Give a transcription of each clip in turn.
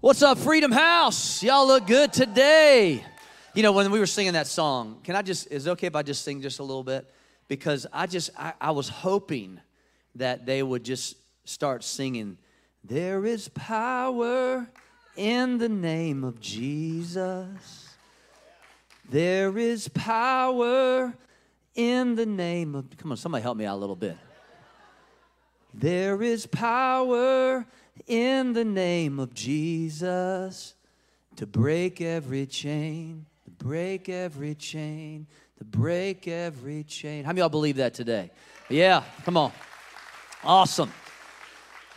What's up, Freedom House? Y'all look good today. You know, when we were singing that song, is it okay if I just sing just a little bit? Because I was hoping that they would just start singing, there is power in the name of Jesus. There is power in the name of, come on, somebody help me out a little bit. There is power in the name of Jesus, to break every chain, to break every chain, to break every chain. How many of y'all believe that today? Yeah, come on. Awesome.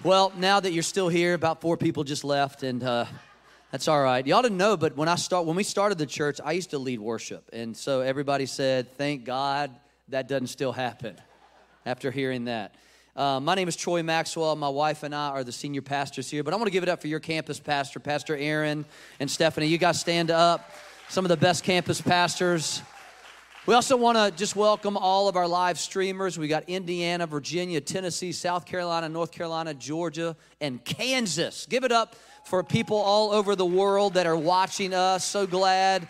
Well, now that you're still here, about 4 people just left, and that's all right. Y'all didn't know, but when we started the church, I used to lead worship, and so everybody said, thank God that doesn't still happen after hearing that. My name is Troy Maxwell. My wife and I are the senior pastors here, but I want to give it up for your campus pastor, Pastor Aaron and Stephanie. You guys stand up, some of the best campus pastors. We also want to just welcome all of our live streamers. We got Indiana, Virginia, Tennessee, South Carolina, North Carolina, Georgia, and Kansas. Give it up for people all over the world that are watching us. So glad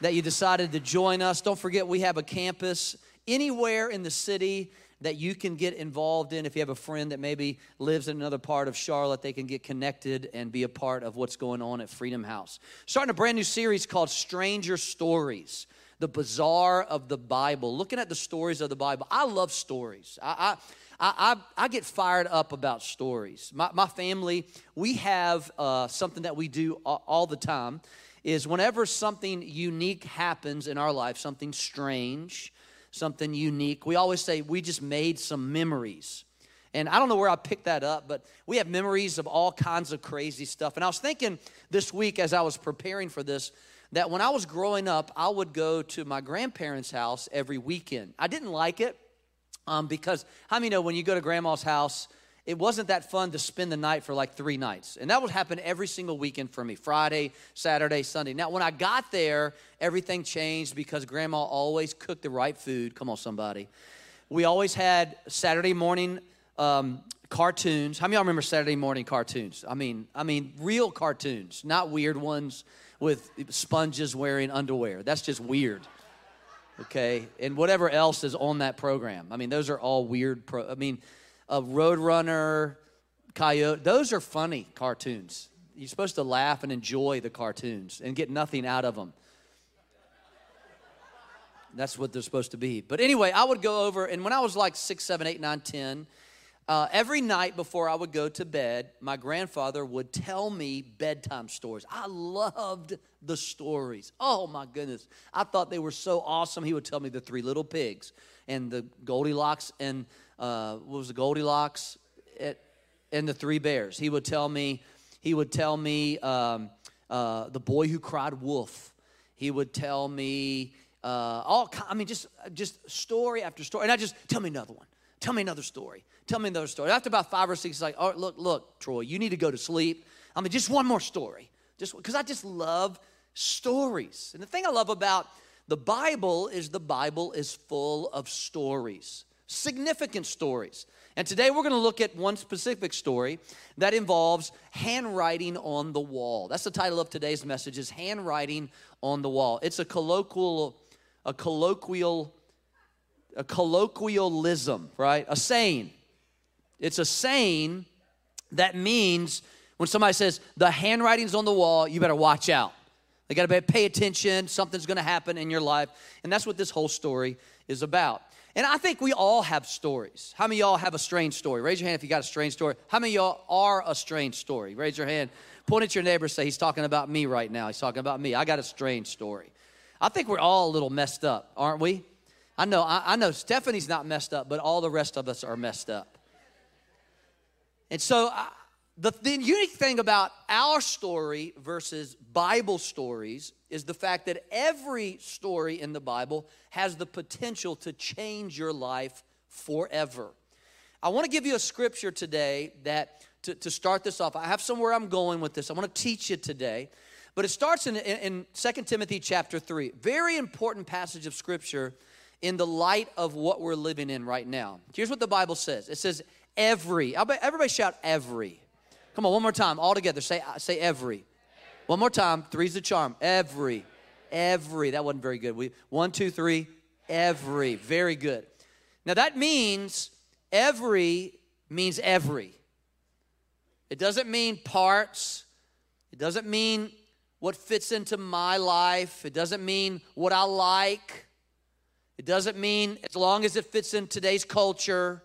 that you decided to join us. Don't forget, we have a campus anywhere in the city that you can get involved in. If you have a friend that maybe lives in another part of Charlotte, they can get connected and be a part of what's going on at Freedom House. Starting a brand new series called Stranger Stories, the Bizarre of the Bible, looking at the stories of the Bible. I love stories. I get fired up about stories. My family, we have something that we do all the time, is whenever something unique happens in our life, something strange, something unique, we always say we just made some memories. And I don't know where I picked that up, but we have memories of all kinds of crazy stuff. And I was thinking this week as I was preparing for this, that when I was growing up, I would go to my grandparents' house every weekend. I didn't like it because, how many know when you go to grandma's house, it wasn't that fun to spend the night for like 3 nights. And that would happen every single weekend for me, Friday, Saturday, Sunday. Now, when I got there, everything changed because Grandma always cooked the right food. Come on, somebody. We always had Saturday morning cartoons. How many of y'all remember Saturday morning cartoons? I mean, real cartoons, not weird ones with sponges wearing underwear. That's just weird. Okay? And whatever else is on that program. I mean, those are all weird. A Roadrunner, Coyote, those are funny cartoons. You're supposed to laugh and enjoy the cartoons and get nothing out of them. That's what they're supposed to be. But anyway, I would go over, and when I was like 6, 7, 8, 9, 10, every night before I would go to bed, my grandfather would tell me bedtime stories. I loved the stories. Oh, my goodness. I thought they were so awesome. He would tell me the 3 little pigs and the Goldilocks and and the 3 bears. He would tell me The Boy Who Cried Wolf. He would tell me just story after story. And I just, tell me another one. Tell me another story. Tell me another story. After about 5 or 6, he's like, oh, look, Troy, you need to go to sleep. I mean, just one more story. Just because I just love stories. And the thing I love about the Bible is full of stories, significant stories. And today we're going to look at one specific story that involves handwriting on the wall. That's the title of today's message, is handwriting on the wall. It's a colloquialism, right? A saying. It's a saying that means when somebody says, the handwriting's on the wall, you better watch out. You got to pay attention. Something's going to happen in your life. And that's what this whole story is about. And I think we all have stories. How many of y'all have a strange story? Raise your hand if you got a strange story. How many of y'all are a strange story? Raise your hand. Point at your neighbor and say, he's talking about me right now. He's talking about me. I got a strange story. I think we're all a little messed up, aren't we? I know Stephanie's not messed up, but all the rest of us are messed up. And so the unique thing about our story versus Bible stories is the fact that every story in the Bible has the potential to change your life forever. I want to give you a scripture today that to start this off. I have somewhere I'm going with this. I want to teach you today. But it starts in 2 Timothy chapter 3. Very important passage of scripture in the light of what we're living in right now. Here's what the Bible says. It says every. Everybody shout every. Come on, one more time, all together. Say every. One more time. Three's the charm. Every. Every. That wasn't very good. 1, 2, 3. Every. Very good. Now that means every means every. It doesn't mean parts. It doesn't mean what fits into my life. It doesn't mean what I like. It doesn't mean as long as it fits in today's culture.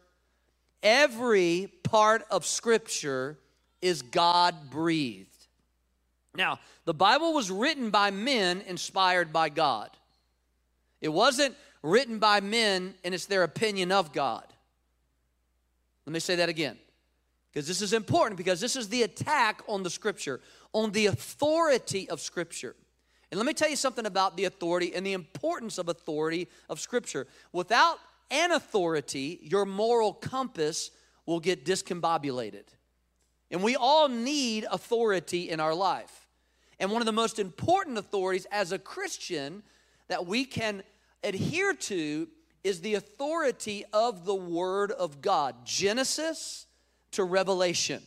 Every part of Scripture is God-breathed. Now, the Bible was written by men inspired by God. It wasn't written by men and it's their opinion of God. Let me say that again, because this is important, because this is the attack on the Scripture, on the authority of Scripture. And let me tell you something about the authority and the importance of authority of Scripture. Without an authority, your moral compass will get discombobulated. And we all need authority in our life. And one of the most important authorities as a Christian that we can adhere to is the authority of the Word of God. Genesis to Revelation.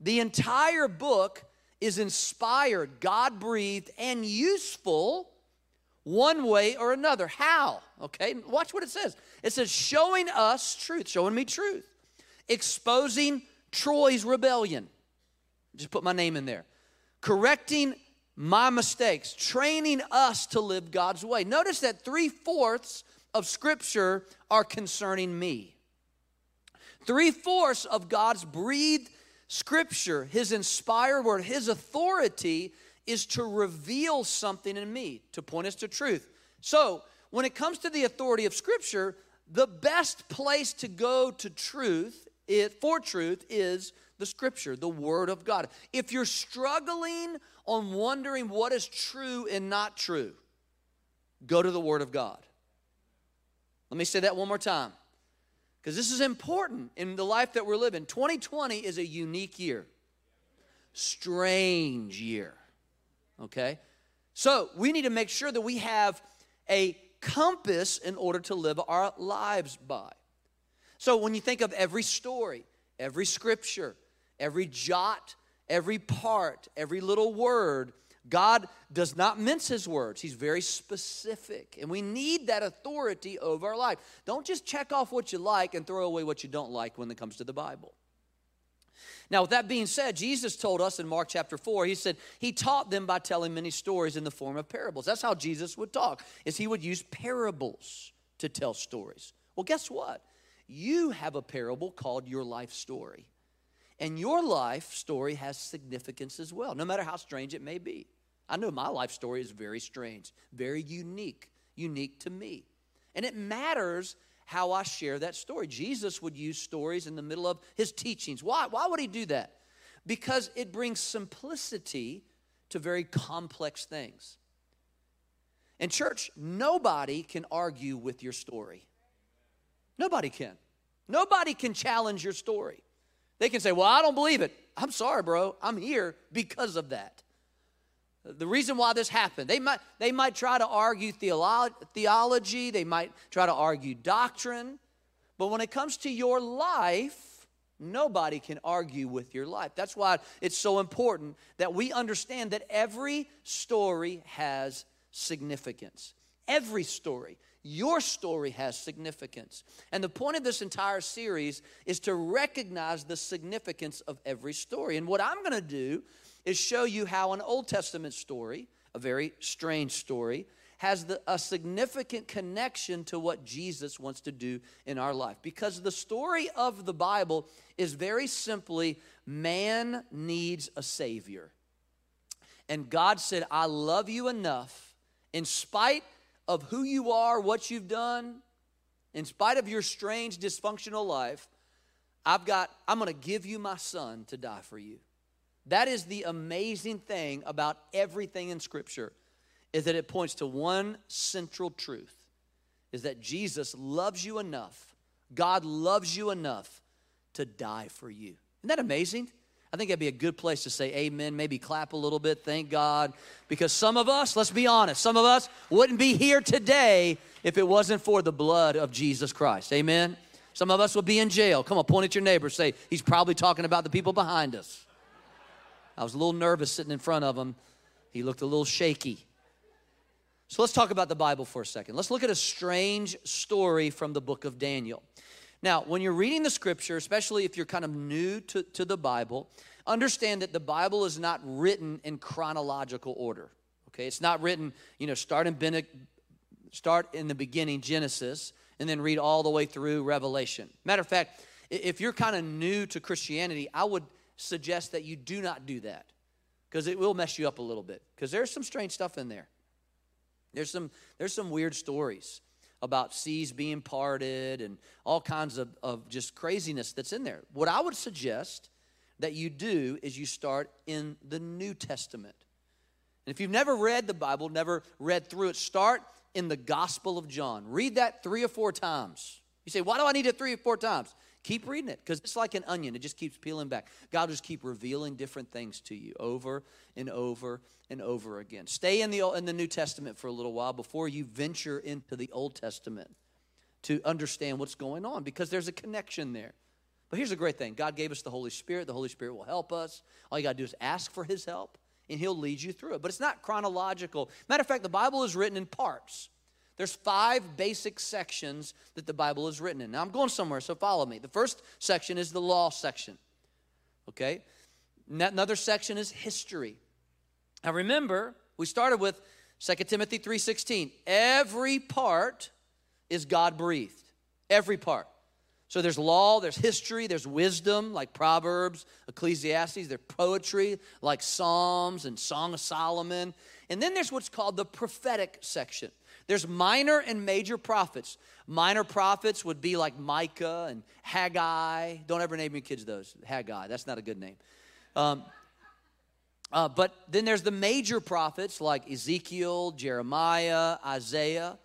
The entire book is inspired, God-breathed, and useful one way or another. How? Okay, watch what it says. It says, showing us truth, showing me truth, exposing Troy's rebellion. Just put my name in there. Correcting my mistakes. Training us to live God's way. Notice that 3/4 of Scripture are concerning me. 3/4 of God's breathed Scripture, His inspired Word, His authority is to reveal something in me, to point us to truth. So when it comes to the authority of Scripture, the best place to go to truth is the Scripture, the Word of God. If you're struggling on wondering what is true and not true, go to the Word of God. Let me say that one more time, because this is important in the life that we're living. 2020 is a unique year, strange year, okay? So we need to make sure that we have a compass in order to live our lives by. So when you think of every story, every scripture, every jot, every part, every little word, God does not mince His words. He's very specific, and we need that authority over our life. Don't just check off what you like and throw away what you don't like when it comes to the Bible. Now, with that being said, Jesus told us in Mark chapter 4, He said He taught them by telling many stories in the form of parables. That's how Jesus would talk, is He would use parables to tell stories. Well, guess what? You have a parable called your life story. And your life story has significance as well, no matter how strange it may be. I know my life story is very strange, very unique to me. And it matters how I share that story. Jesus would use stories in the middle of His teachings. Why? Why would He do that? Because it brings simplicity to very complex things. And church, nobody can argue with your story. Nobody can. Nobody can challenge your story. They can say, well, I don't believe it. I'm sorry, bro. I'm here because of that. The reason why this happened. They might try to argue theology. They might try to argue doctrine. But when it comes to your life, nobody can argue with your life. That's why it's so important that we understand that every story has significance. Every story. Your story has significance. And the point of this entire series is to recognize the significance of every story. And what I'm going to do is show you how an Old Testament story, a very strange story, has a significant connection to what Jesus wants to do in our life. Because the story of the Bible is very simply, man needs a Savior. And God said, I love you enough, in spite of who you are, what you've done, in spite of your strange, dysfunctional life, I'm going to give you my son to die for you. That is the amazing thing about everything in Scripture, is that it points to one central truth, is that Jesus loves you enough, God loves you enough to die for you. Isn't that amazing? I think that'd be a good place to say amen, maybe clap a little bit, thank God. Because some of us, let's be honest, some of us wouldn't be here today if it wasn't for the blood of Jesus Christ, amen? Some of us would be in jail. Come on, point at your neighbor, say, he's probably talking about the people behind us. I was a little nervous sitting in front of him. He looked a little shaky. So let's talk about the Bible for a second. Let's look at a strange story from the book of Daniel. Now, when you're reading the Scripture, especially if you're kind of new to the Bible, understand that the Bible is not written in chronological order, okay? It's not written, start in the beginning, Genesis, and then read all the way through Revelation. Matter of fact, if you're kind of new to Christianity, I would suggest that you do not do that, because it will mess you up a little bit, because there's some strange stuff in there. There's some weird stories about seas being parted and all kinds of just craziness that's in there. What I would suggest that you do is you start in the New Testament. And if you've never read the Bible, never read through it, start in the Gospel of John. Read that 3 or 4 times. You say, why do I need it 3 or 4 times? Keep reading it, because it's like an onion. It just keeps peeling back. God will just keep revealing different things to you over and over and over again. Stay in the New Testament for a little while before you venture into the Old Testament to understand what's going on, because there's a connection there. But here's the great thing. God gave us the Holy Spirit. The Holy Spirit will help us. All you got to do is ask for his help, and he'll lead you through it. But it's not chronological. Matter of fact, the Bible is written in parts. There's 5 basic sections that the Bible is written in. Now, I'm going somewhere, so follow me. The first section is the law section, okay? Another section is history. Now, remember, we started with 2 Timothy 3:16. Every part is God-breathed, every part. So there's law, there's history, there's wisdom, like Proverbs, Ecclesiastes, there's poetry, like Psalms and Song of Solomon. And then there's what's called the prophetic section. There's minor and major prophets. Minor prophets would be like Micah and Haggai. Don't ever name your kids those. Haggai, that's not a good name. But then there's the major prophets like Ezekiel, Jeremiah, Isaiah.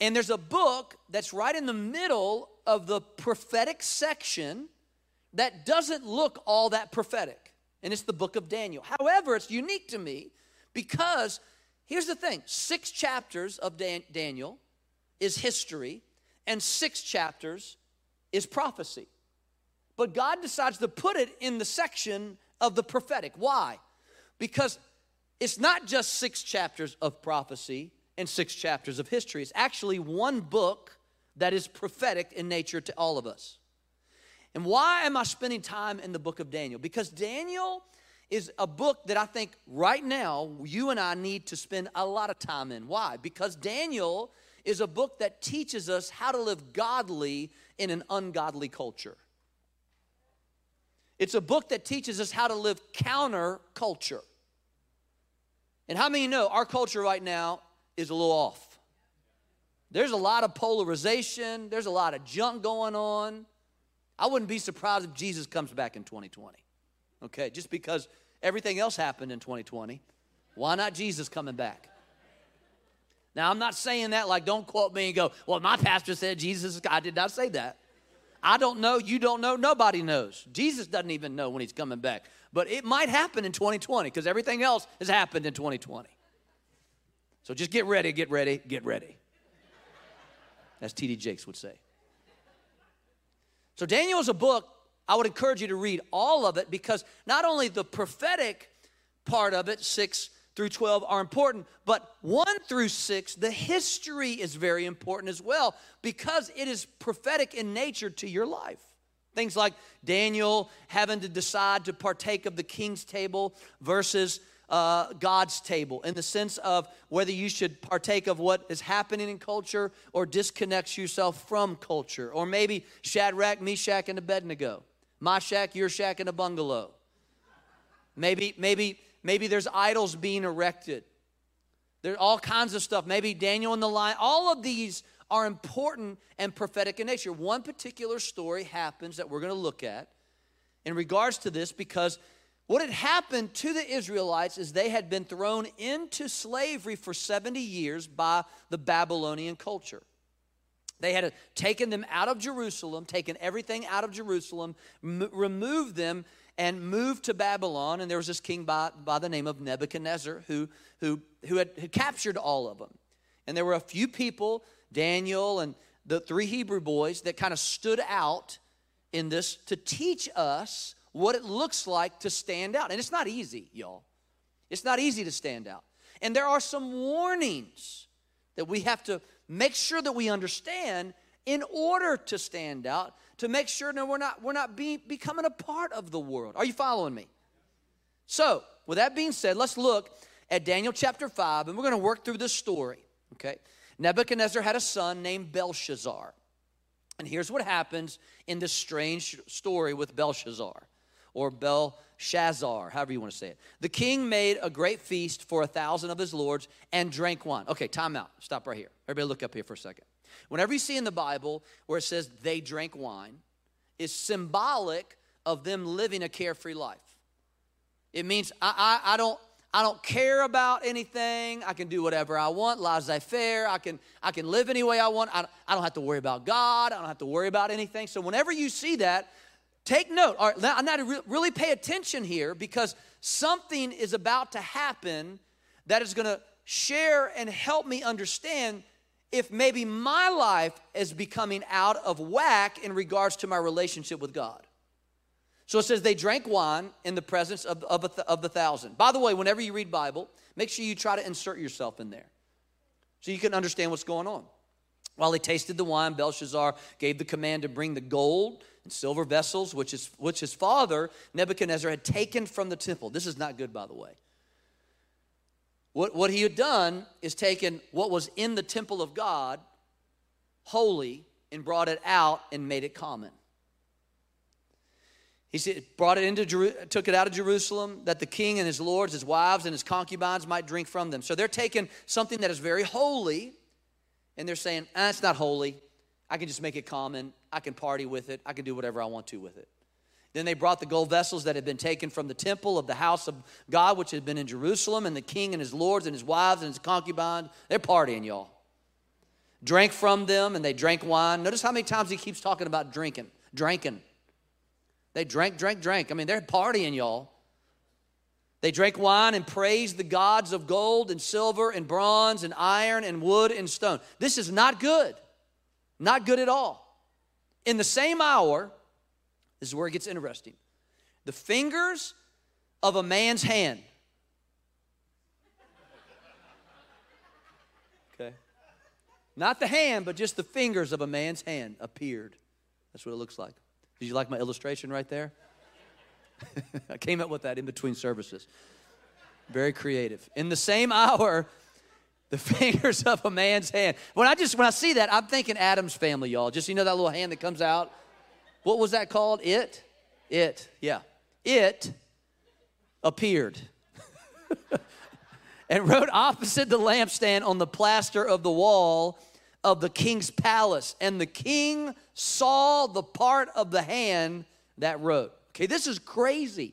And there's a book that's right in the middle of the prophetic section that doesn't look all that prophetic. And it's the book of Daniel. However, it's unique to me because, here's the thing, 6 chapters of Daniel is history, and 6 chapters is prophecy. But God decides to put it in the section of the prophetic. Why? Because it's not just 6 chapters of prophecy and 6 chapters of history. It's actually one book that is prophetic in nature to all of us. And why am I spending time in the book of Daniel? Because Daniel is a book that I think right now you and I need to spend a lot of time in. Why? Because Daniel is a book that teaches us how to live godly in an ungodly culture. It's a book that teaches us how to live counter-culture. And how many know our culture right now is a little off? There's a lot of polarization. There's a lot of junk going on. I wouldn't be surprised if Jesus comes back in 2020. Okay, just because everything else happened in 2020, why not Jesus coming back? Now, I'm not saying that like don't quote me and go, well, my pastor said Jesus is God. I did not say that. I don't know. You don't know. Nobody knows. Jesus doesn't even know when he's coming back. But it might happen in 2020 because everything else has happened in 2020. So just get ready, get ready, get ready. As T.D. Jakes would say. So Daniel is a book. I would encourage you to read all of it because not only the prophetic part of it, 6 through 12 are important, but 1 through 6, the history is very important as well because it is prophetic in nature to your life. Things like Daniel having to decide to partake of the king's table versus God's table in the sense of whether you should partake of what is happening in culture or disconnect yourself from culture. Or maybe Shadrach, Meshach, and Abednego. My shack, your shack, and a bungalow. Maybe there's idols being erected. There's all kinds of stuff. Maybe Daniel and the lion. All of these are important and prophetic in nature. One particular story happens that we're going to look at in regards to this because what had happened to the Israelites is they had been thrown into slavery for 70 years by the Babylonian culture. They had taken them out of Jerusalem, taken everything out of Jerusalem, removed them, and moved to Babylon. And there was this king by the name of Nebuchadnezzar who had captured all of them. And there were a few people, Daniel and the 3 Hebrew boys, that kind of stood out in this to teach us what it looks like to stand out. And it's not easy, y'all. It's not easy to stand out. And there are some warnings that we have to make sure that we understand in order to stand out, to make sure that we're not becoming a part of the world. Are you following me? So, with that being said, let's look at Daniel chapter 5, and we're going to work through this story, okay? Nebuchadnezzar had a son named Belshazzar. And here's what happens in this strange story with Belshazzar, or Belshazzar, however you want to say it. The king made a great feast for 1,000 of his lords and drank wine. Okay, time out. Stop right here. Everybody look up here for a second. Whenever you see in the Bible where it says they drank wine, it's symbolic of them living a carefree life. It means I don't care about anything. I can do whatever I want, laissez-faire. I can live any way I want. I don't have to worry about God. I don't have to worry about anything. So whenever you see that, take note. All right, now, I'm not really pay attention here because something is about to happen that is going to share and help me understand if maybe my life is becoming out of whack in regards to my relationship with God. So it says they drank wine in the presence of the 1,000. By the way, whenever you read Bible, make sure you try to insert yourself in there so you can understand what's going on. While they tasted the wine, Belshazzar gave the command to bring the gold and silver vessels, which his father, Nebuchadnezzar, had taken from the temple. This is not good, by the way. What he had done is taken what was in the temple of God, holy, and brought it out and made it common. He said, took it out of Jerusalem that the king and his lords, his wives, and his concubines might drink from them. So they're taking something that is very holy, and they're saying, it's not holy. I can just make it common. I can party with it. I can do whatever I want to with it. Then they brought the gold vessels that had been taken from the temple of the house of God, which had been in Jerusalem, and the king and his lords and his wives and his concubines, they're partying, y'all. Drank from them, and they drank wine. Notice how many times he keeps talking about drinking. They drank. I mean, they're partying, y'all. They drank wine and praised the gods of gold and silver and bronze and iron and wood and stone. This is not good. Not good at all. In the same hour, this is where it gets interesting. The fingers of a man's hand. Okay. Not the hand, but just the fingers of a man's hand appeared. That's what it looks like. Did you like my illustration right there? I came up with that in between services. Very creative. In the same hour, the fingers of a man's hand. When I see that, I'm thinking Adam's family, y'all. Just, you know, that little hand that comes out. What was that called? It. Yeah. It appeared and rode opposite the lampstand on the plaster of the wall of the king's palace. And the king saw the part of the hand that wrote. Okay, this is crazy.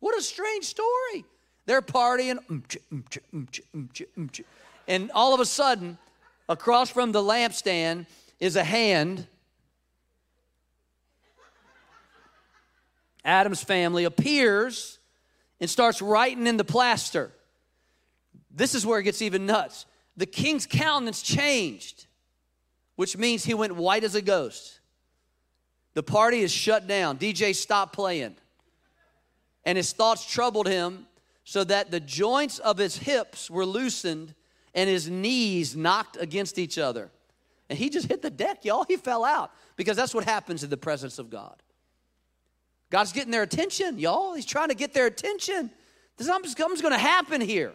What a strange story. They're partying. And all of a sudden, across from the lampstand is a hand. Adam's family appears and starts writing in the plaster. This is where it gets even nuts. The king's countenance changed, which means he went white as a ghost. The party is shut down. DJ stopped playing. And his thoughts troubled him, so that the joints of his hips were loosened and his knees knocked against each other. And he just hit the deck, y'all. He fell out, because that's what happens in the presence of God. God's getting their attention, y'all. He's trying to get their attention. Something's going to happen here.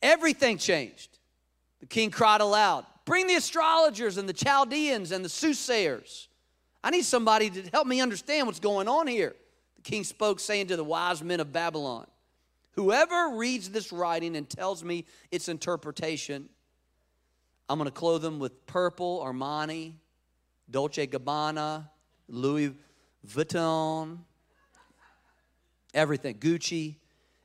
Everything changed. The king cried aloud, "Bring the astrologers and the Chaldeans and the soothsayers. I need somebody to help me understand what's going on here." The king spoke, saying to the wise men of Babylon, "Whoever reads this writing and tells me its interpretation, I'm going to clothe them with purple, Armani, Dolce & Gabbana, Louis Vuitton, everything, Gucci,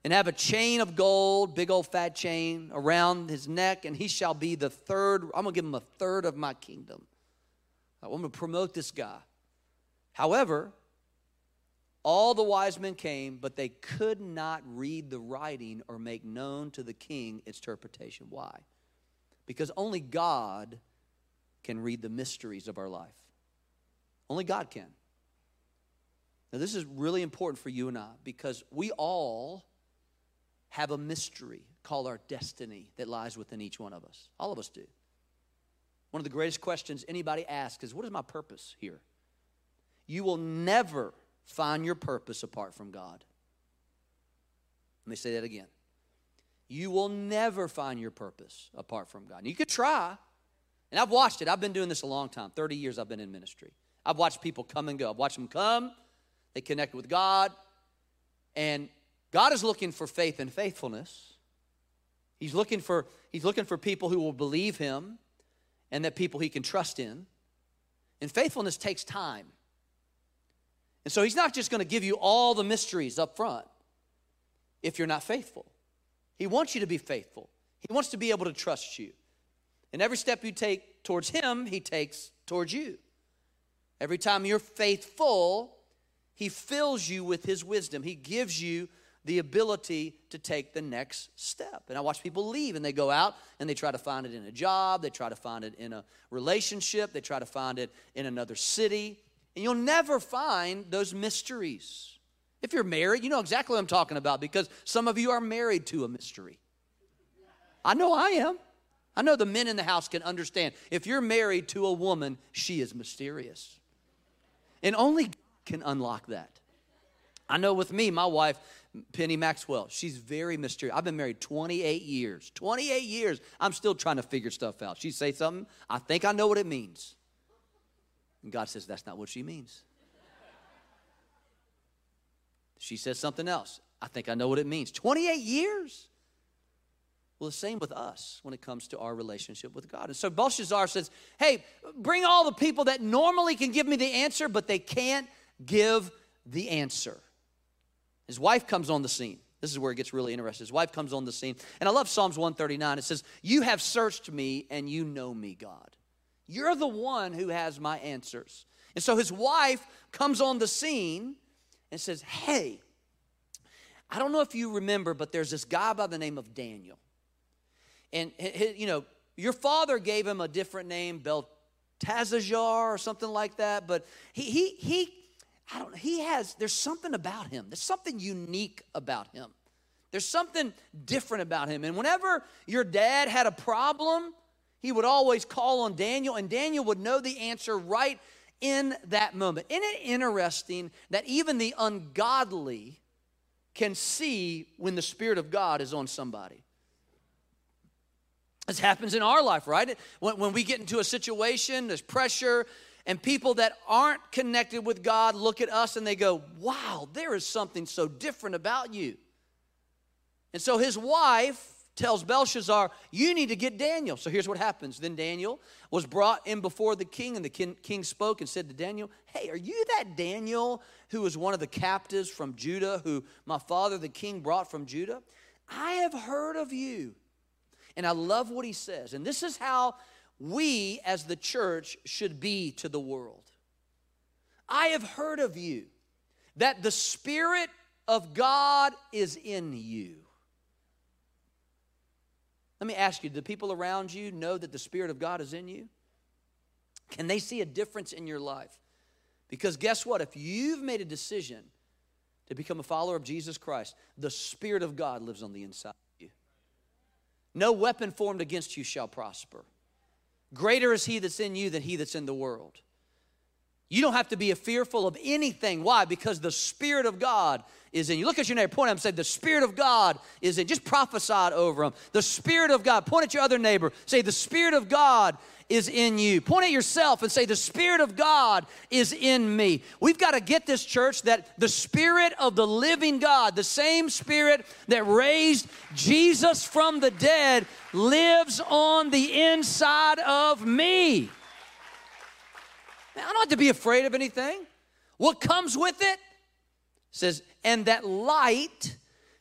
and have a chain of gold, big old fat chain, around his neck, and he shall be the third. I'm going to give him a third of my kingdom. I'm going to promote this guy." However, all the wise men came, but they could not read the writing or make known to the king its interpretation. Why? Because only God can read the mysteries of our life. Only God can. Now, this is really important for you and I, because we all have a mystery called our destiny that lies within each one of us. All of us do. One of the greatest questions anybody asks is, what is my purpose here? You will never find your purpose apart from God. Let me say that again. You will never find your purpose apart from God. And you could try. And I've watched it. I've been doing this a long time. 30 years I've been in ministry. I've watched people come and go. I've watched them come. They connect with God. And God is looking for faith and faithfulness. He's looking for people who will believe him, and that people he can trust in. And faithfulness takes time. And so he's not just going to give you all the mysteries up front if you're not faithful. He wants you to be faithful. He wants to be able to trust you. And every step you take towards him, he takes towards you. Every time you're faithful, he fills you with his wisdom. He gives you the ability to take the next step. And I watch people leave, and they go out, and they try to find it in a job. They try to find it in a relationship. They try to find it in another city. And you'll never find those mysteries. If you're married, you know exactly what I'm talking about, because some of you are married to a mystery. I know I am. I know the men in the house can understand. If you're married to a woman, she is mysterious. And only God can unlock that. I know with me, my wife, Penny Maxwell, she's very mysterious. I've been married 28 years. 28 years. I'm still trying to figure stuff out. She say something, I think I know what it means. And God says, that's not what she means. She says something else. I think I know what it means. 28 years. Well, the same with us when it comes to our relationship with God. And so Belshazzar says, hey, bring all the people that normally can give me the answer, but they can't give the answer. His wife comes on the scene. This is where it gets really interesting. His wife comes on the scene. And I love Psalms 139. It says, you have searched me and you know me, God. You're the one who has my answers. And so his wife comes on the scene and says, hey, I don't know if you remember, but there's this guy by the name of Daniel. And, you know, your father gave him a different name, Belteshazzar or something like that. But there's something about him. There's something unique about him. There's something different about him. And whenever your dad had a problem, he would always call on Daniel, and Daniel would know the answer right in that moment. Isn't it interesting that even the ungodly can see when the Spirit of God is on somebody? This happens in our life, right? When we get into a situation, there's pressure, and people that aren't connected with God look at us and they go, wow, there is something so different about you. And so his wife tells Belshazzar, you need to get Daniel. So here's what happens. Then Daniel was brought in before the king, and the king spoke and said to Daniel, hey, are you that Daniel who was one of the captives from Judah, who my father the king brought from Judah? I have heard of you And I love what he says. And this is how we as the church should be to the world. I have heard of you, that the Spirit of God is in you. Let me ask you, do the people around you know that the Spirit of God is in you? Can they see a difference in your life? Because guess what? If you've made a decision to become a follower of Jesus Christ, the Spirit of God lives on the inside of you. No weapon formed against you shall prosper. Greater is he that's in you than he that's in the world. You don't have to be fearful of anything. Why? Because the Spirit of God is in you. Look at your neighbor. Point at him and say, the Spirit of God is in you. Just prophesy over him. The Spirit of God. Point at your other neighbor. Say, the Spirit of God is in you. Point at yourself and say, the Spirit of God is in me. We've got to get this church that the Spirit of the living God, the same Spirit that raised Jesus from the dead, lives on the inside of me. Man, I don't have to be afraid of anything. What comes with it? It says, and that light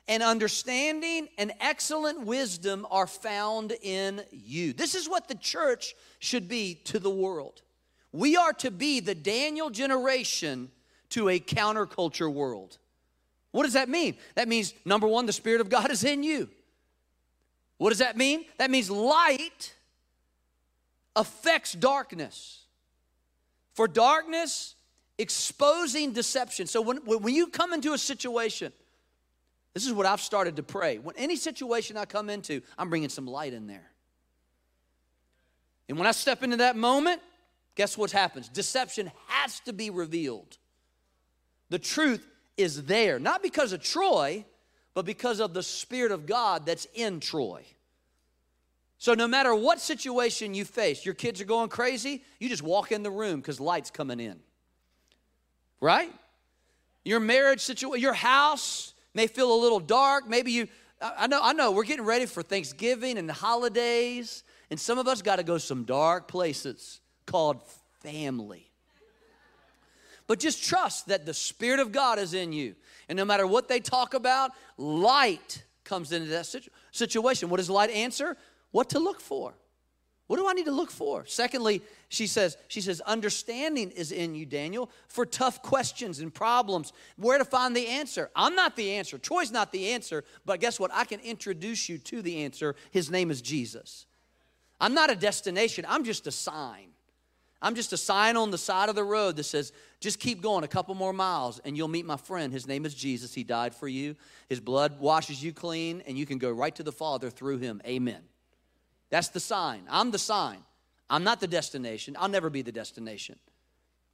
and understanding and excellent wisdom are found in you. This is what the church should be to the world. We are to be the Daniel generation to a counterculture world. What does that mean? That means, number one, the Spirit of God is in you. What does that mean? That means light affects darkness. For darkness, exposing deception. So when you come into a situation, this is what I've started to pray. When any situation I come into, I'm bringing some light in there. And when I step into that moment, guess what happens? Deception has to be revealed. The truth is there, not because of Troy, but because of the Spirit of God that's in Troy. So no matter what situation you face, your kids are going crazy, you just walk in the room because light's coming in, right? Your marriage situation, your house may feel a little dark. Maybe you, I know, we're getting ready for Thanksgiving and the holidays, and some of us got to go some dark places called family. But just trust that the Spirit of God is in you. And no matter what they talk about, light comes into that situation. What does light answer? What to look for? What do I need to look for? Secondly, she says, understanding is in you, Daniel, for tough questions and problems. Where to find the answer? I'm not the answer. Troy's not the answer, but guess what? I can introduce you to the answer. His name is Jesus. I'm not a destination. I'm just a sign. I'm just a sign on the side of the road that says, just keep going a couple more miles and you'll meet my friend. His name is Jesus. He died for you. His blood washes you clean and you can go right to the Father through him. Amen. That's the sign. I'm the sign. I'm not the destination. I'll never be the destination.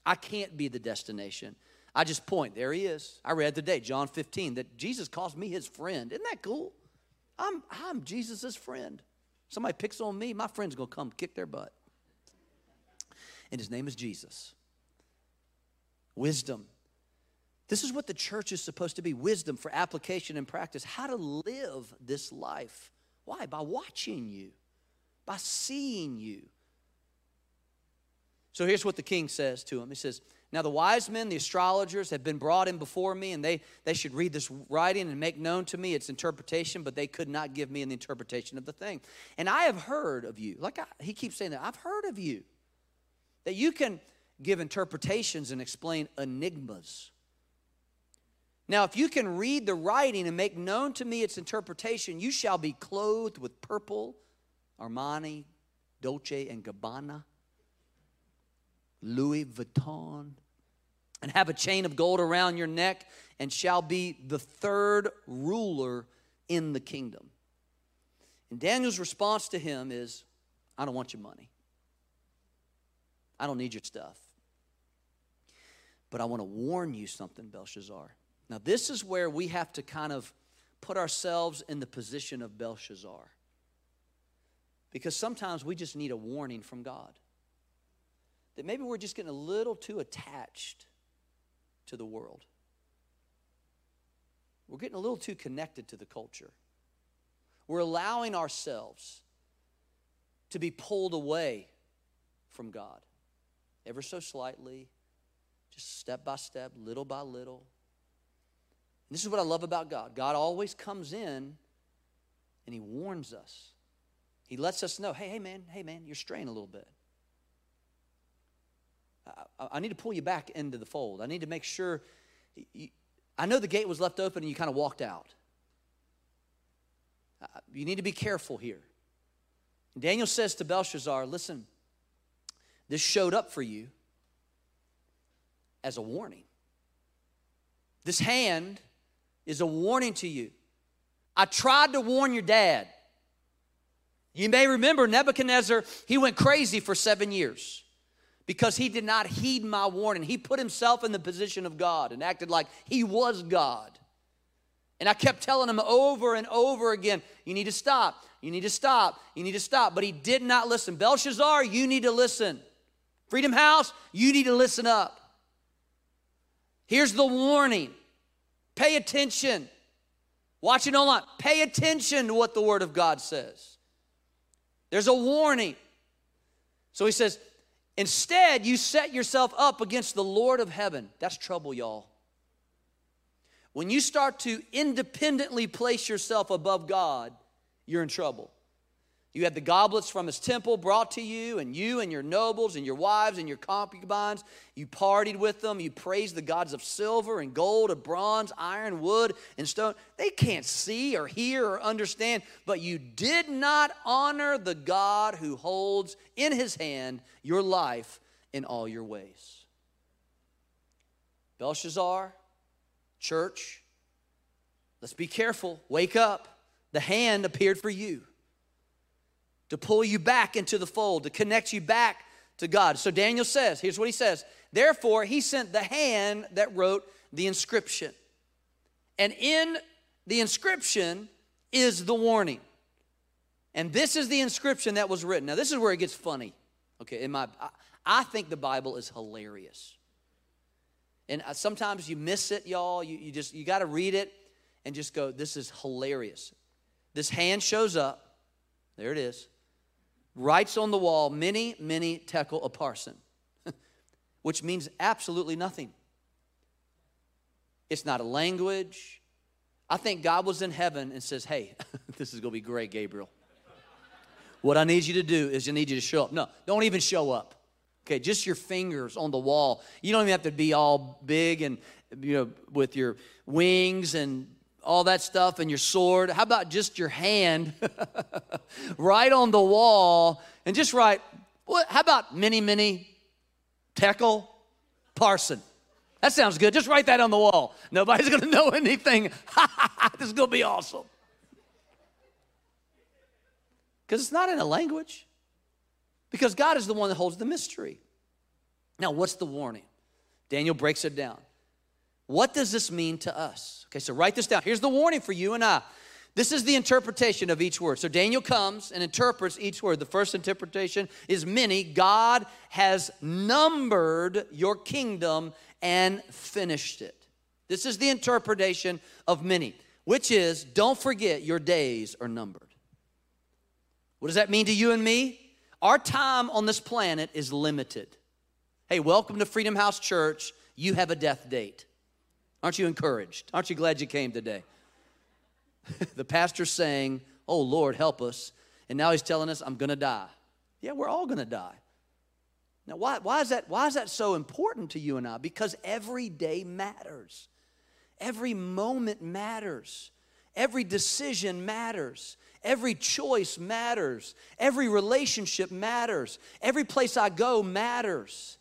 I can't be the destination. I just point. There he is. I read today, John 15, that Jesus calls me his friend. Isn't that cool? I'm Jesus' friend. Somebody picks on me, my friend's going to come kick their butt. And his name is Jesus. Wisdom. This is what the church is supposed to be. Wisdom for application and practice. How to live this life. Why? By watching you. By seeing you. So here's what the king says to him. He says, now the wise men, the astrologers, have been brought in before me, and they should read this writing and make known to me its interpretation, but they could not give me an interpretation of the thing. And I have heard of you. He keeps saying that. I've heard of you. That you can give interpretations and explain enigmas. Now, if you can read the writing and make known to me its interpretation, you shall be clothed with purple, Armani, Dolce & Gabbana, Louis Vuitton, and have a chain of gold around your neck, and shall be the third ruler in the kingdom. And Daniel's response to him is, I don't want your money. I don't need your stuff. But I want to warn you something, Belshazzar. Now, this is where we have to kind of put ourselves in the position of Belshazzar. Because sometimes we just need a warning from God. That maybe we're just getting a little too attached to the world. We're getting a little too connected to the culture. We're allowing ourselves to be pulled away from God. Ever so slightly, just step by step, little by little. And this is what I love about God. God always comes in and he warns us. He lets us know, hey, man, you're straying a little bit. I need to pull you back into the fold. I need to make sure. I know the gate was left open and you kind of walked out. You need to be careful here. And Daniel says to Belshazzar, listen, this showed up for you as a warning. This hand is a warning to you. I tried to warn your dad. You may remember Nebuchadnezzar, he went crazy for 7 years because he did not heed my warning. He put himself in the position of God and acted like he was God. And I kept telling him over and over again, you need to stop, you need to stop, you need to stop. But he did not listen. Belshazzar, you need to listen. Freedom House, you need to listen up. Here's the warning. Pay attention. Watching online, pay attention to what the Word of God says. There's a warning. So he says, instead, you set yourself up against the Lord of heaven. That's trouble, y'all. When you start to independently place yourself above God, you're in trouble. You had the goblets from his temple brought to you and your nobles and your wives and your concubines. You partied with them. You praised the gods of silver and gold, of bronze, iron, wood, and stone. They can't see or hear or understand, but you did not honor the God who holds in his hand your life in all your ways. Belshazzar, church, let's be careful. Wake up. The hand appeared for you to pull you back into the fold, to connect you back to God. So Daniel says, here's what he says, therefore he sent the hand that wrote the inscription. And in the inscription is the warning. And this is the inscription that was written. Now this is where it gets funny. Okay, I think the Bible is hilarious. And sometimes you miss it, y'all. You got to read it and just go, this is hilarious. This hand shows up. There it is. Writes on the wall, Mene, Mene, Tekel, Upharsin, which means absolutely nothing. It's not a language. I think God was in heaven and says, hey, this is going to be great, Gabriel. What I need you to do is I need you to show up. No, don't even show up. Okay, just your fingers on the wall. You don't even have to be all big and, with your wings and all that stuff and your sword. How about just your hand right on the wall and just write, how about Mene, Mene, Tekel, Parson? That sounds good. Just write that on the wall. Nobody's going to know anything. This is going to be awesome. Because it's not in a language. Because God is the one that holds the mystery. Now, what's the warning? Daniel breaks it down. What does this mean to us? Okay, so write this down. Here's the warning for you and I. This is the interpretation of each word. So Daniel comes and interprets each word. The first interpretation is many. God has numbered your kingdom and finished it. This is the interpretation of many, which is don't forget your days are numbered. What does that mean to you and me? Our time on this planet is limited. Hey, welcome to Freedom House Church. You have a death date. Aren't you encouraged? Aren't you glad you came today? The pastor's saying, oh, Lord, help us. And now he's telling us, I'm going to die. Yeah, we're all going to die. Now, why is that so important to you and I? Because every day matters. Every moment matters. Every decision matters. Every choice matters. Every relationship matters. Every place I go matters.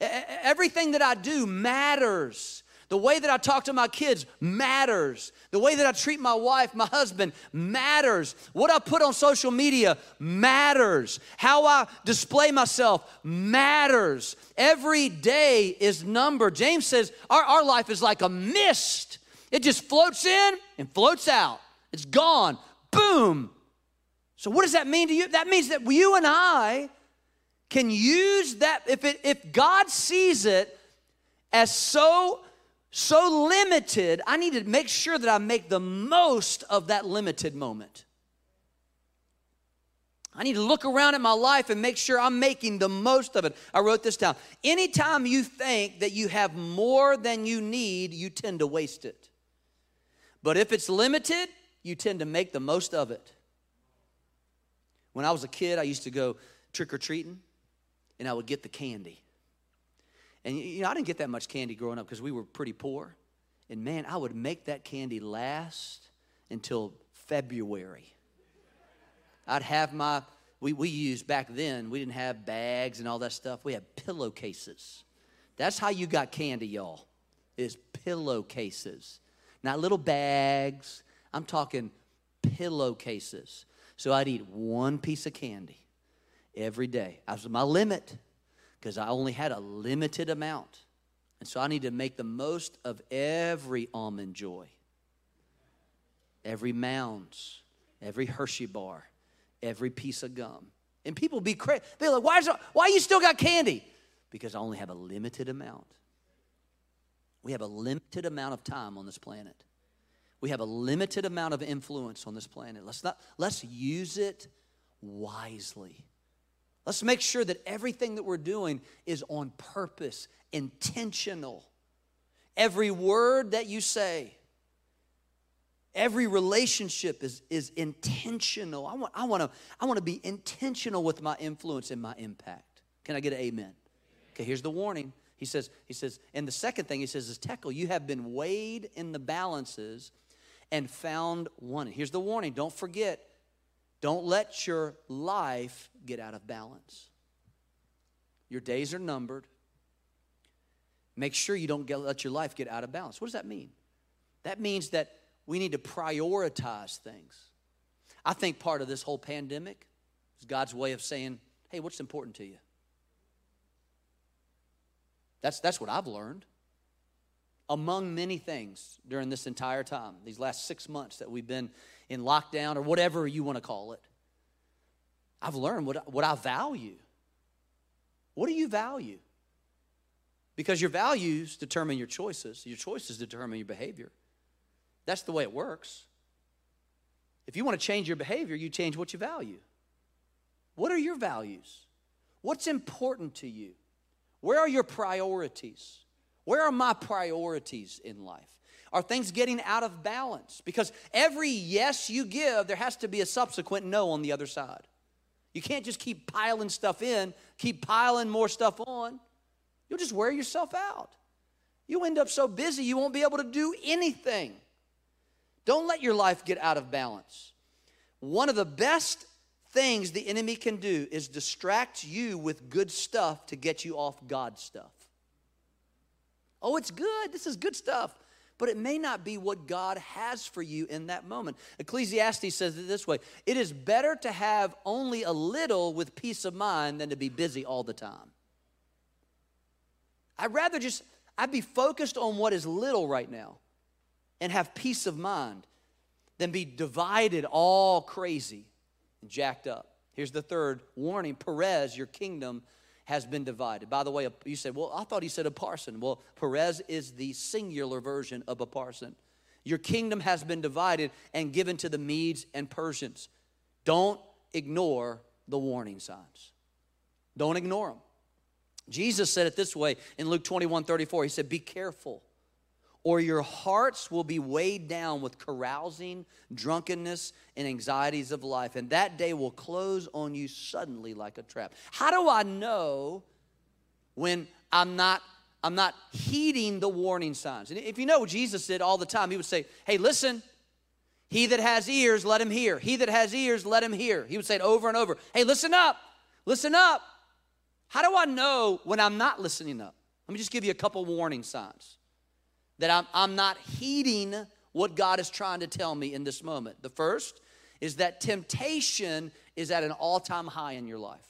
Everything that I do matters. The way that I talk to my kids matters. The way that I treat my wife, my husband matters. What I put on social media matters. How I display myself matters. Every day is numbered. James says our life is like a mist. It just floats in and floats out. It's gone. Boom. So what does that mean to you? That means that you and I can use that. If God sees it as so limited, I need to make sure that I make the most of that limited moment. I need to look around at my life and make sure I'm making the most of it. I wrote this down. Anytime you think that you have more than you need, you tend to waste it. But if it's limited, you tend to make the most of it. When I was a kid, I used to go trick-or-treating, and I would get the candy. And, you know, I didn't get that much candy growing up because we were pretty poor. And, man, I would make that candy last until February. I'd have my, we used back then, we didn't have bags and all that stuff. We had pillowcases. That's how you got candy, y'all, is pillowcases. Not little bags. I'm talking pillowcases. So I'd eat one piece of candy every day. That was my limit because I only had a limited amount. And so I need to make the most of every almond joy, every Mounds, every Hershey bar, every piece of gum. And people be crazy. They're like, why you still got candy? Because I only have a limited amount. We have a limited amount of time on this planet. We have a limited amount of influence on this planet. Let's use it wisely. Let's make sure that everything that we're doing is on purpose, intentional. Every word that you say, every relationship is intentional. I want to be intentional with my influence and my impact. Can I get an amen? Okay, here's the warning. He says, and the second thing he says is, Tekel, you have been weighed in the balances and found wanting. Here's the warning. Don't forget. Don't let your life get out of balance. Your days are numbered. Make sure you don't let your life get out of balance. What does that mean? That means that we need to prioritize things. I think part of this whole pandemic is God's way of saying, hey, what's important to you? That's what I've learned. Among many things during this entire time, these last 6 months that we've been in lockdown or whatever you want to call it, I've learned what I value. What do you value? Because your values determine your choices. Your choices determine your behavior. That's the way it works. If you want to change your behavior, you change what you value. What are your values? What's important to you? Where are your priorities? Where are my priorities in life? Are things getting out of balance? Because every yes you give, there has to be a subsequent no on the other side. You can't just keep piling stuff in, keep piling more stuff on. You'll just wear yourself out. You'll end up so busy you won't be able to do anything. Don't let your life get out of balance. One of the best things the enemy can do is distract you with good stuff to get you off God's stuff. Oh, it's good. This is good stuff. But it may not be what God has for you in that moment. Ecclesiastes says it this way. It is better to have only a little with peace of mind than to be busy all the time. I'd be focused on what is little right now and have peace of mind than be divided all crazy and jacked up. Here's the third warning. Peres, your kingdom has been divided. By the way, you said, well, I thought he said Upharsin. Well, Peres is the singular version of Upharsin. Your kingdom has been divided and given to the Medes and Persians. Don't ignore the warning signs. Don't ignore them. Jesus said it this way in Luke 21:34. He said, be careful, or your hearts will be weighed down with carousing, drunkenness, and anxieties of life. And that day will close on you suddenly like a trap. How do I know when I'm not heeding the warning signs? And if you know what Jesus did all the time, he would say, hey, listen, he that has ears, let him hear. He that has ears, let him hear. He would say it over and over. Hey, listen up. Listen up. How do I know when I'm not listening up? Let me just give you a couple warning signs that I'm not heeding what God is trying to tell me in this moment. The first is that temptation is at an all-time high in your life.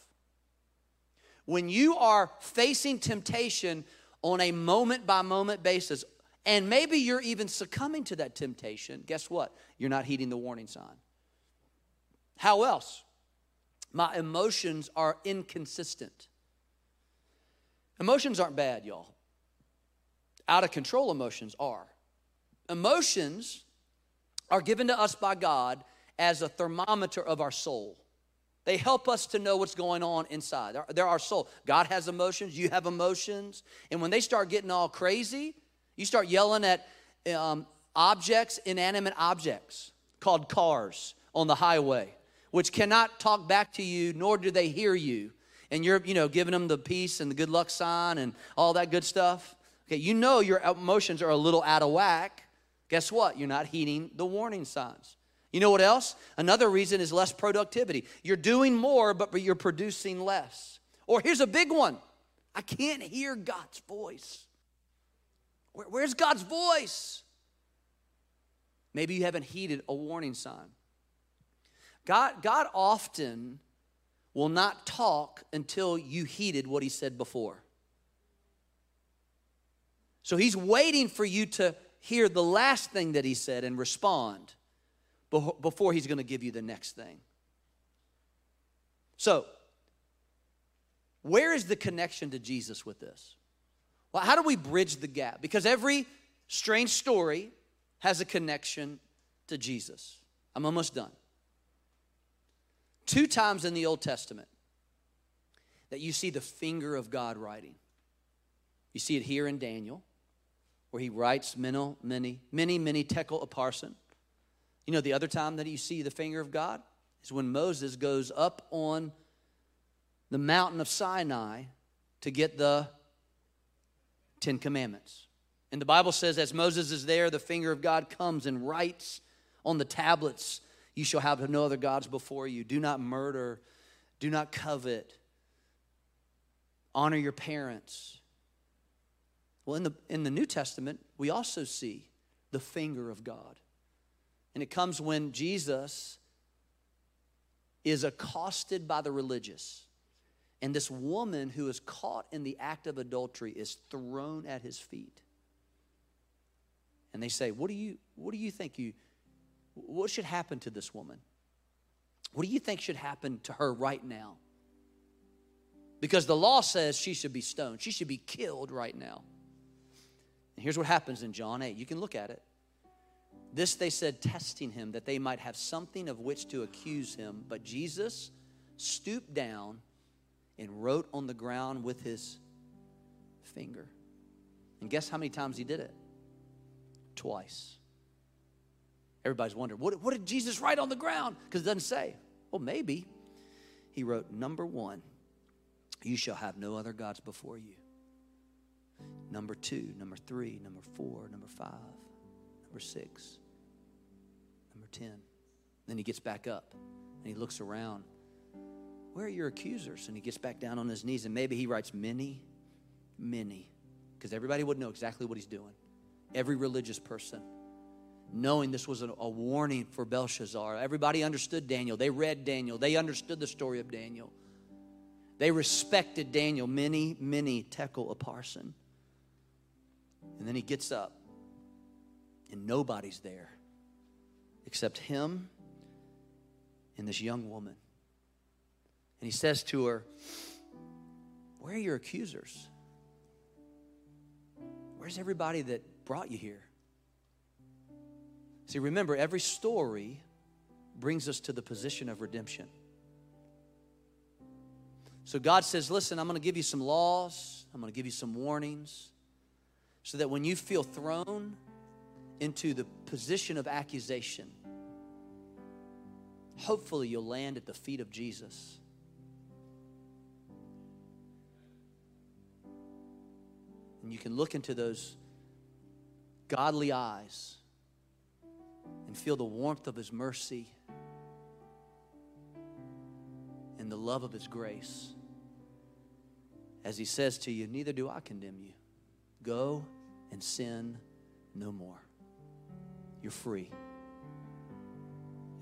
When you are facing temptation on a moment-by-moment basis, and maybe you're even succumbing to that temptation, guess what? You're not heeding the warning sign. How else? My emotions are inconsistent. Emotions aren't bad, y'all. Out of control emotions are. Emotions are given to us by God as a thermometer of our soul. They help us to know what's going on inside. They're our soul. God has emotions. You have emotions. And when they start getting all crazy, you start yelling at inanimate objects called cars on the highway. which cannot talk back to you, nor do they hear you. And you're, you know, giving them the peace and the good luck sign and all that good stuff. Okay, you know your emotions are a little out of whack. Guess what? You're not heeding the warning signs. You know what else? Another reason is less productivity. You're doing more, but you're producing less. Or here's a big one. I can't hear God's voice. Where's God's voice? Maybe you haven't heeded a warning sign. God often will not talk until you heeded what he said before. So he's waiting for you to hear the last thing that he said and respond before he's going to give you the next thing. So, where is the connection to Jesus with this? Well, how do we bridge the gap? Because every strange story has a connection to Jesus. I'm almost done. 2 times in the Old Testament that you see the finger of God writing. You see it here in Daniel, where he writes Mene, Tekel, Upharsin. You know, the other time that you see the finger of God is when Moses goes up on the mountain of Sinai to get the 10 Commandments. And the Bible says, as Moses is there, the finger of God comes and writes on the tablets, "You shall have no other gods before you. Do not murder. Do not covet. Honor your parents." Well, in the New Testament, we also see the finger of God. And it comes when Jesus is accosted by the religious. And this woman who is caught in the act of adultery is thrown at his feet. And they say, what should happen to this woman? What do you think should happen to her right now? Because the law says she should be stoned. She should be killed right now. And here's what happens in John 8. You can look at it. This they said, testing him, that they might have something of which to accuse him. But Jesus stooped down and wrote on the ground with his finger. And guess how many times he did it? Twice. Everybody's wondering, what did Jesus write on the ground? Because it doesn't say. Well, maybe. He wrote, number 1, you shall have no other gods before you. Number 2, number 3, number 4, number 5, number 6, number 10. Then he gets back up and he looks around. Where are your accusers? And he gets back down on his knees, and maybe he writes many, because everybody would know exactly what he's doing. Every religious person, knowing this was a warning for Belshazzar. Everybody understood Daniel. They read Daniel. They understood the story of Daniel. They respected Daniel. Many, Tekel, Upharsin. And then he gets up, and nobody's there except him and this young woman. And he says to her, where are your accusers? Where's everybody that brought you here? See, remember, every story brings us to the position of redemption. So God says, listen, I'm going to give you some laws. I'm going to give you some warnings so that when you feel thrown into the position of accusation, hopefully you'll land at the feet of Jesus. And you can look into those godly eyes and feel the warmth of his mercy and the love of his grace as he says to you, neither do I condemn you. Go and sin no more. You're free.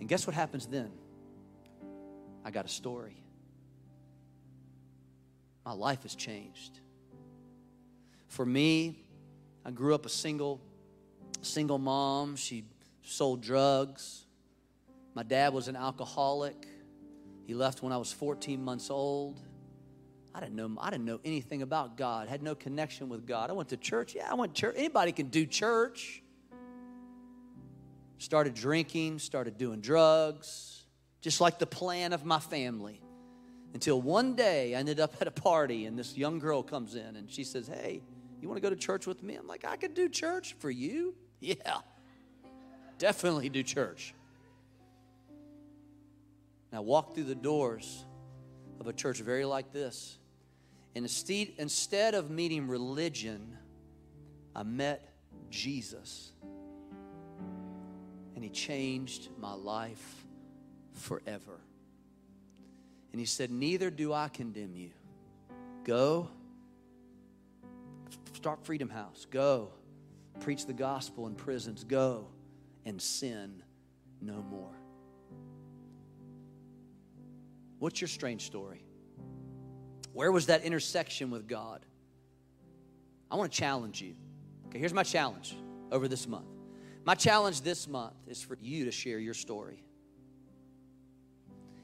And guess what happens then? I got a story. My life has changed. For me, I grew up a single mom. She sold drugs. My dad was an alcoholic. He left when I was 14 months old. I didn't know anything about God. Had no connection with God. I went to church. Yeah, I went to church. Anybody can do church. Started drinking, started doing drugs, just like the plan of my family. Until one day I ended up at a party and this young girl comes in and she says, hey, you want to go to church with me? I'm like, I could do church for you. Yeah, definitely do church. And I walked through the doors of a church very like this. And instead of meeting religion, I met Jesus. And he changed my life forever. And he said, neither do I condemn you. Go, start Freedom House. Go, preach the gospel in prisons. Go and sin no more. What's your strange story? Where was that intersection with God? I want to challenge you. Okay, here's my challenge over this month. My challenge this month is for you to share your story.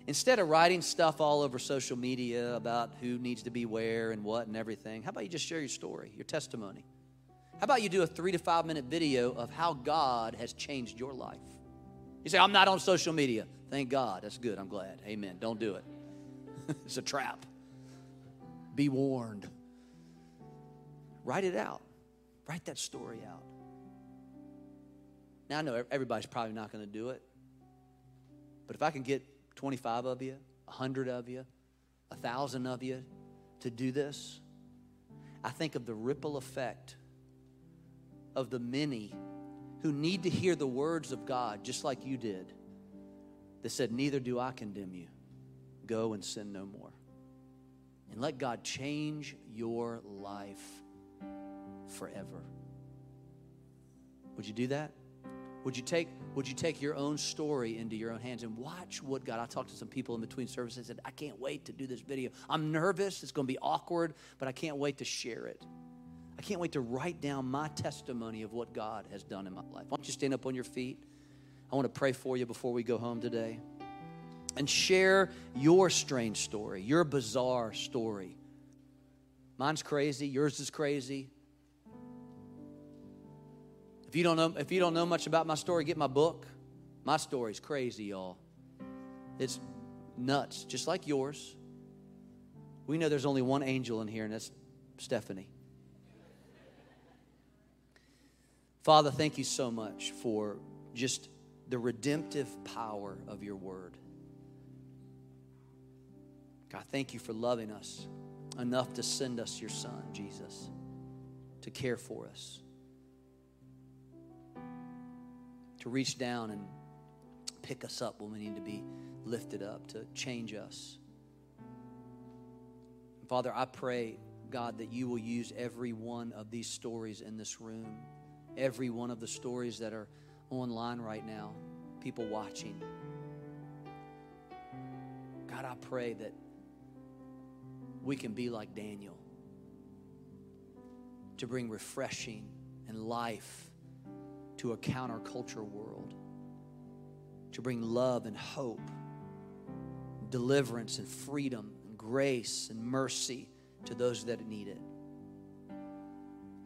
Instead of writing stuff all over social media about who needs to be where and what and everything, how about you just share your story, your testimony? How about you do a 3 to 5 minute video of how God has changed your life? You say, I'm not on social media. Thank God. That's good. I'm glad. Amen. Don't do it. It's a trap. Be warned. Write it out. Write that story out. Now, I know everybody's probably not going to do it, but if I can get 25 of you, 100 of you, 1,000 of you to do this, I think of the ripple effect of the many who need to hear the words of God just like you did, that said, neither do I condemn you. Go and sin no more. And let God change your life forever. Would you do that? Would you take your own story into your own hands and watch what God? I talked to some people in between services and said, I can't wait to do this video. I'm nervous. It's going to be awkward, but I can't wait to share it. I can't wait to write down my testimony of what God has done in my life. Why don't you stand up on your feet? I want to pray for you before we go home today. And share your strange story, your bizarre story. Mine's crazy. Yours is crazy. If you don't know much about my story, get my book. My story's crazy, y'all. It's nuts, just like yours. We know there's only one angel in here, and that's Stephanie. Father, thank you so much for just the redemptive power of your word. God, thank you for loving us enough to send us your son, Jesus, to care for us, to reach down and pick us up when we need to be lifted up, to change us. And Father, I pray, God, that you will use every one of these stories in this room, every one of the stories that are online right now, people watching. God, I pray that we can be like Daniel, to bring refreshing and life to a counterculture world, to bring love and hope, deliverance and freedom and grace and mercy to those that need it.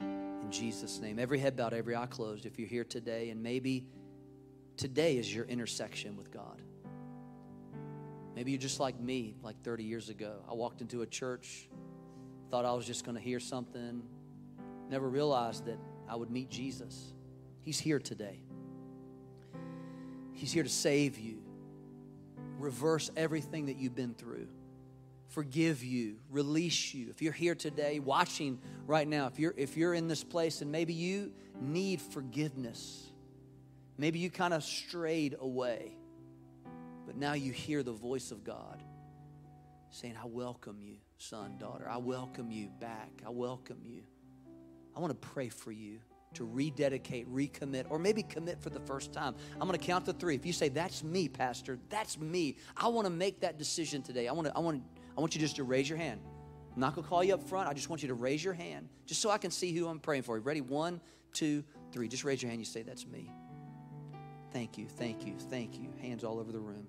In Jesus' name, every head bowed, every eye closed. If you're here today, and maybe today is your intersection with God. Maybe you're just like me, like 30 years ago. I walked into a church, thought I was just going to hear something, never realized that I would meet Jesus. He's here today. He's here to save you, reverse everything that you've been through, forgive you, release you. If you're here today, watching right now, if you're in this place and maybe you need forgiveness, maybe you kind of strayed away, but now you hear the voice of God saying, I welcome you, son, daughter. I welcome you back. I welcome you. I want to pray for you, to rededicate, recommit, or maybe commit for the first time. I'm going to count to three. If you say, that's me, Pastor, that's me, I want to make that decision today. I want you just to raise your hand. I'm not going to call you up front. I just want you to raise your hand just so I can see who I'm praying for. Ready? 1, 2, 3. Just raise your hand. You say, that's me. Thank you, thank you, thank you. Hands all over the room.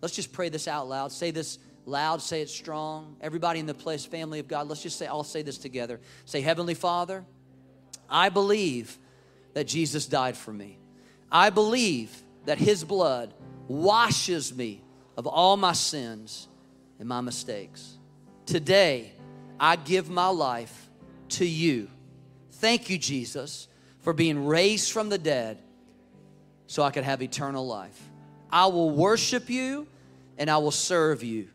Let's just pray this out loud. Say this loud. Say it strong. Everybody in the place, family of God, let's just say, all say this together. Say, Heavenly Father, I believe that Jesus died for me. I believe that his blood washes me of all my sins and my mistakes. Today, I give my life to you. Thank you, Jesus, for being raised from the dead so I could have eternal life. I will worship you and I will serve you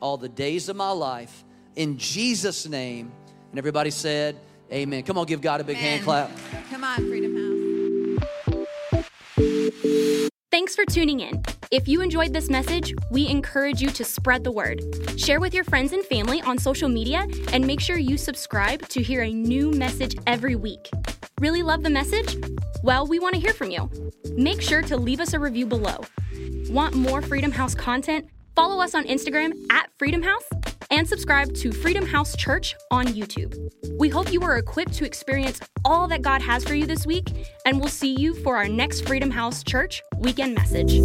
all the days of my life. In Jesus' name. And everybody said, amen. Come on, give God a big hand clap. Come on, Freedom House. Thanks for tuning in. If you enjoyed this message, we encourage you to spread the word. Share with your friends and family on social media, and make sure you subscribe to hear a new message every week. Really love the message? Well, we want to hear from you. Make sure to leave us a review below. Want more Freedom House content? Follow us on Instagram @Freedom House and subscribe to Freedom House Church on YouTube. We hope you are equipped to experience all that God has for you this week, and we'll see you for our next Freedom House Church weekend message.